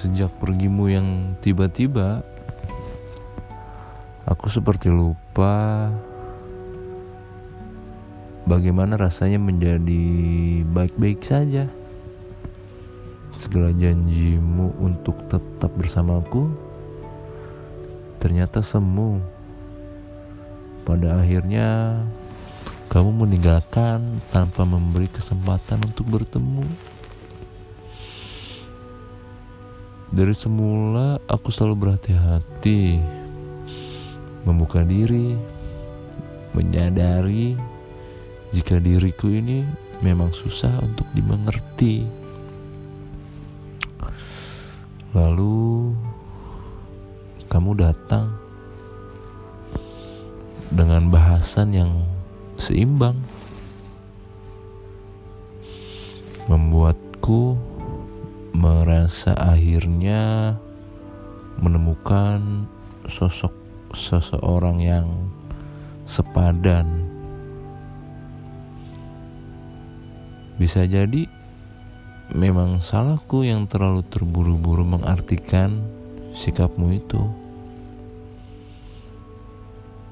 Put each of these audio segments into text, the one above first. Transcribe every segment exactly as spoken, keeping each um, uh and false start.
Sejak pergimu yang tiba-tiba, aku seperti lupa bagaimana rasanya menjadi baik-baik saja. Segala janjimu untuk tetap bersamaku ternyata semu. Pada akhirnya kamu meninggalkan tanpa memberi kesempatan untuk bertemu. Dari semula aku selalu berhati-hati membuka diri, menyadari jika diriku ini memang susah untuk dimengerti. Lalu kamu datang dengan bahasan yang seimbang, membuatku merasa akhirnya menemukan sosok seseorang yang sepadan. Bisa jadi memang salahku yang terlalu terburu-buru mengartikan sikapmu itu.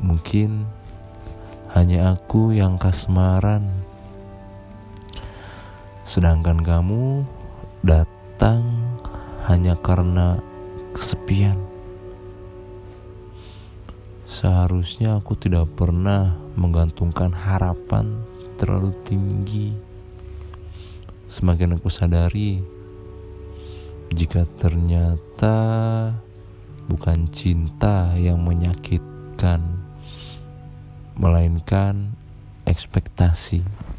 Mungkin hanya aku yang kasmaran, sedangkan kamu datang hanya karena kesepian. Seharusnya aku tidak pernah menggantungkan harapan terlalu tinggi. Semakin aku sadari jika ternyata bukan cinta yang menyakitkan, melainkan ekspektasi.